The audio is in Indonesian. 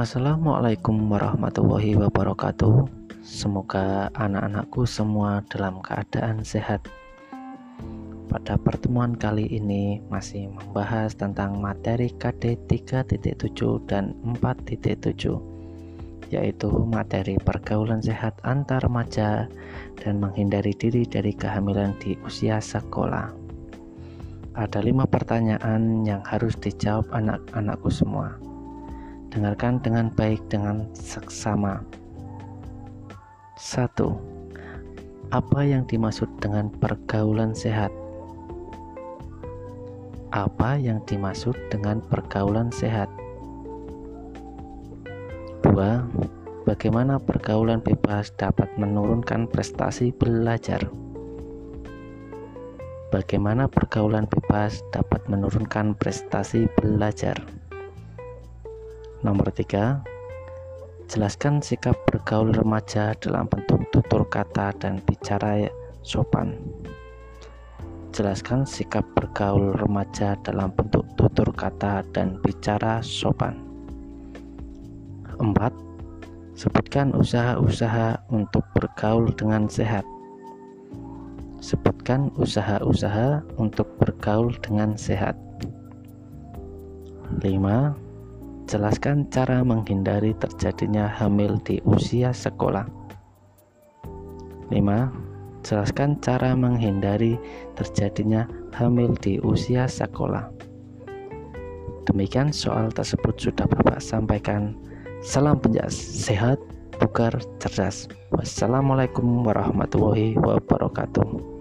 Assalamualaikum warahmatullahi wabarakatuh. Semoga anak-anakku semua dalam keadaan sehat. Pada pertemuan kali ini masih membahas tentang materi KD 3.7 dan 4.7, yaitu materi pergaulan sehat antar remaja dan menghindari diri dari kehamilan di usia sekolah. Ada 5 pertanyaan yang harus dijawab anak-anakku semua. Dengarkan dengan baik dengan seksama. 1. Apa yang dimaksud dengan pergaulan sehat? Apa yang dimaksud dengan pergaulan sehat? 2. Bagaimana pergaulan bebas dapat menurunkan prestasi belajar? Bagaimana pergaulan bebas dapat menurunkan prestasi belajar? Nomor 3, jelaskan sikap bergaul remaja dalam bentuk tutur kata dan bicara sopan. Jelaskan sikap bergaul remaja dalam bentuk tutur kata dan bicara sopan. 4, sebutkan usaha-usaha untuk bergaul dengan sehat. Sebutkan usaha-usaha untuk bergaul dengan sehat. 5, jelaskan cara menghindari terjadinya hamil di usia sekolah. 5. Jelaskan cara menghindari terjadinya hamil di usia sekolah. Demikian soal tersebut sudah Bapak sampaikan. Salam penjas, sehat, bugar, cerdas. Wassalamualaikum warahmatullahi wabarakatuh.